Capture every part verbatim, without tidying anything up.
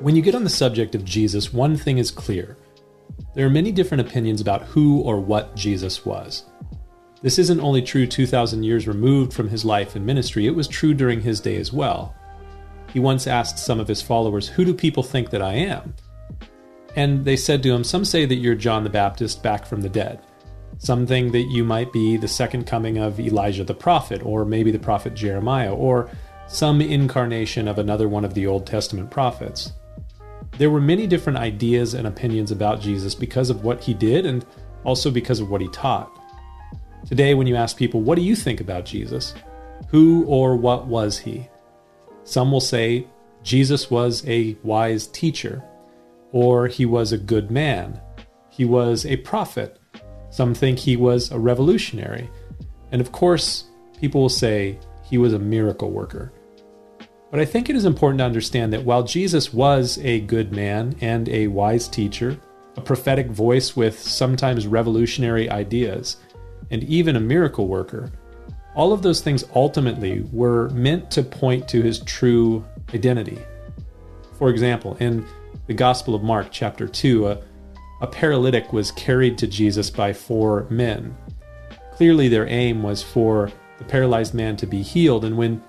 When you get on the subject of Jesus, one thing is clear. There are many different opinions about who or what Jesus was. This isn't only true two thousand years removed from his life and ministry, it was true during his day as well. He once asked some of his followers, "Who do people think that I am?" And they said to him, "Some say that you're John the Baptist back from the dead. Some think that you might be the second coming of Elijah the prophet, or maybe the prophet Jeremiah, or some incarnation of another one of the Old Testament prophets." There were many different ideas and opinions about Jesus because of what he did and also because of what he taught. Today, when you ask people, "What do you think about Jesus? Who or what was he?" Some will say, "Jesus was a wise teacher," or "He was a good man," "He was a prophet." Some think he was a revolutionary. And of course, people will say he was a miracle worker. But I think it is important to understand that while Jesus was a good man and a wise teacher, a prophetic voice with sometimes revolutionary ideas, and even a miracle worker, all of those things ultimately were meant to point to his true identity. For example, in the Gospel of Mark, chapter two, a A paralytic was carried to Jesus by four men. Clearly their aim was for the paralyzed man to be healed, and when,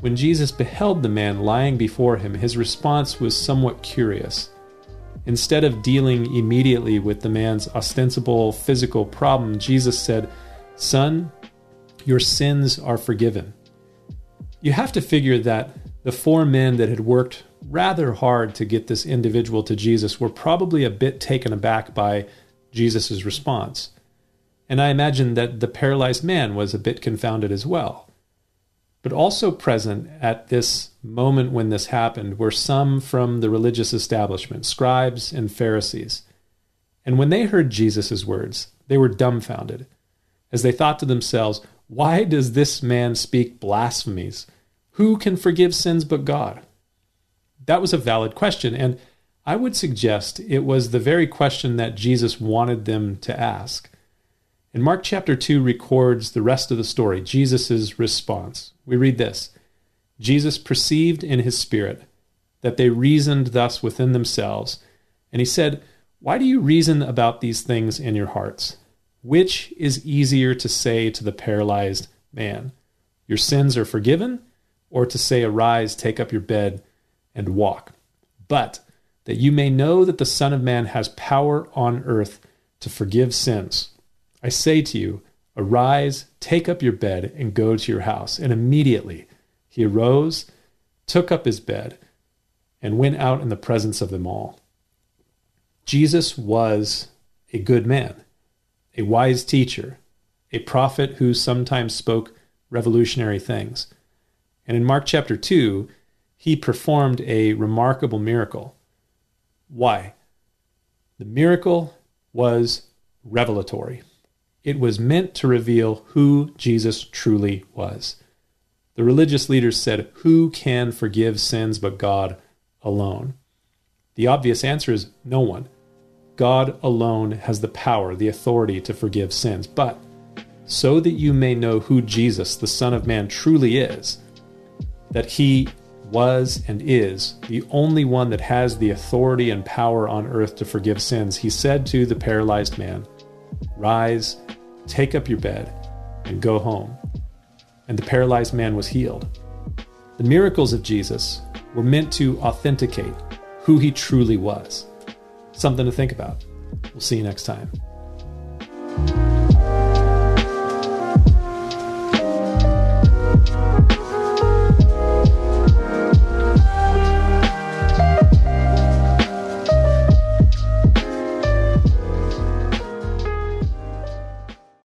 when Jesus beheld the man lying before him, his response was somewhat curious. Instead of dealing immediately with the man's ostensible physical problem, Jesus said, "Son, your sins are forgiven." You have to figure that the four men that had worked rather hard to get this individual to Jesus were probably a bit taken aback by Jesus' response. And I imagine that the paralyzed man was a bit confounded as well. But also present at this moment when this happened were some from the religious establishment, scribes and Pharisees. And when they heard Jesus' words, they were dumbfounded, as they thought to themselves, "Why does this man speak blasphemies? Who can forgive sins but God?" That was a valid question, and I would suggest it was the very question that Jesus wanted them to ask. And Mark chapter two records the rest of the story, Jesus' response. We read this, "Jesus perceived in his spirit that they reasoned thus within themselves, and he said, 'Why do you reason about these things in your hearts? Which is easier to say to the paralyzed man, your sins are forgiven, or to say, arise, take up your bed, and walk? But that you may know that the Son of Man has power on earth to forgive sins. I say to you, arise, take up your bed, and go to your house.' And immediately he arose, took up his bed, and went out in the presence of them all." Jesus was a good man, a wise teacher, a prophet who sometimes spoke revolutionary things. And in Mark chapter two, he performed a remarkable miracle. Why? The miracle was revelatory. It was meant to reveal who Jesus truly was. The religious leaders said, "Who can forgive sins but God alone?" The obvious answer is no one. God alone has the power, the authority to forgive sins. But so that you may know who Jesus, the Son of Man, truly is, that he was and is the only one that has the authority and power on earth to forgive sins, he said to the paralyzed man, "Rise, take up your bed, and go home." And the paralyzed man was healed. The miracles of Jesus were meant to authenticate who he truly was. Something to think about. We'll see you next time.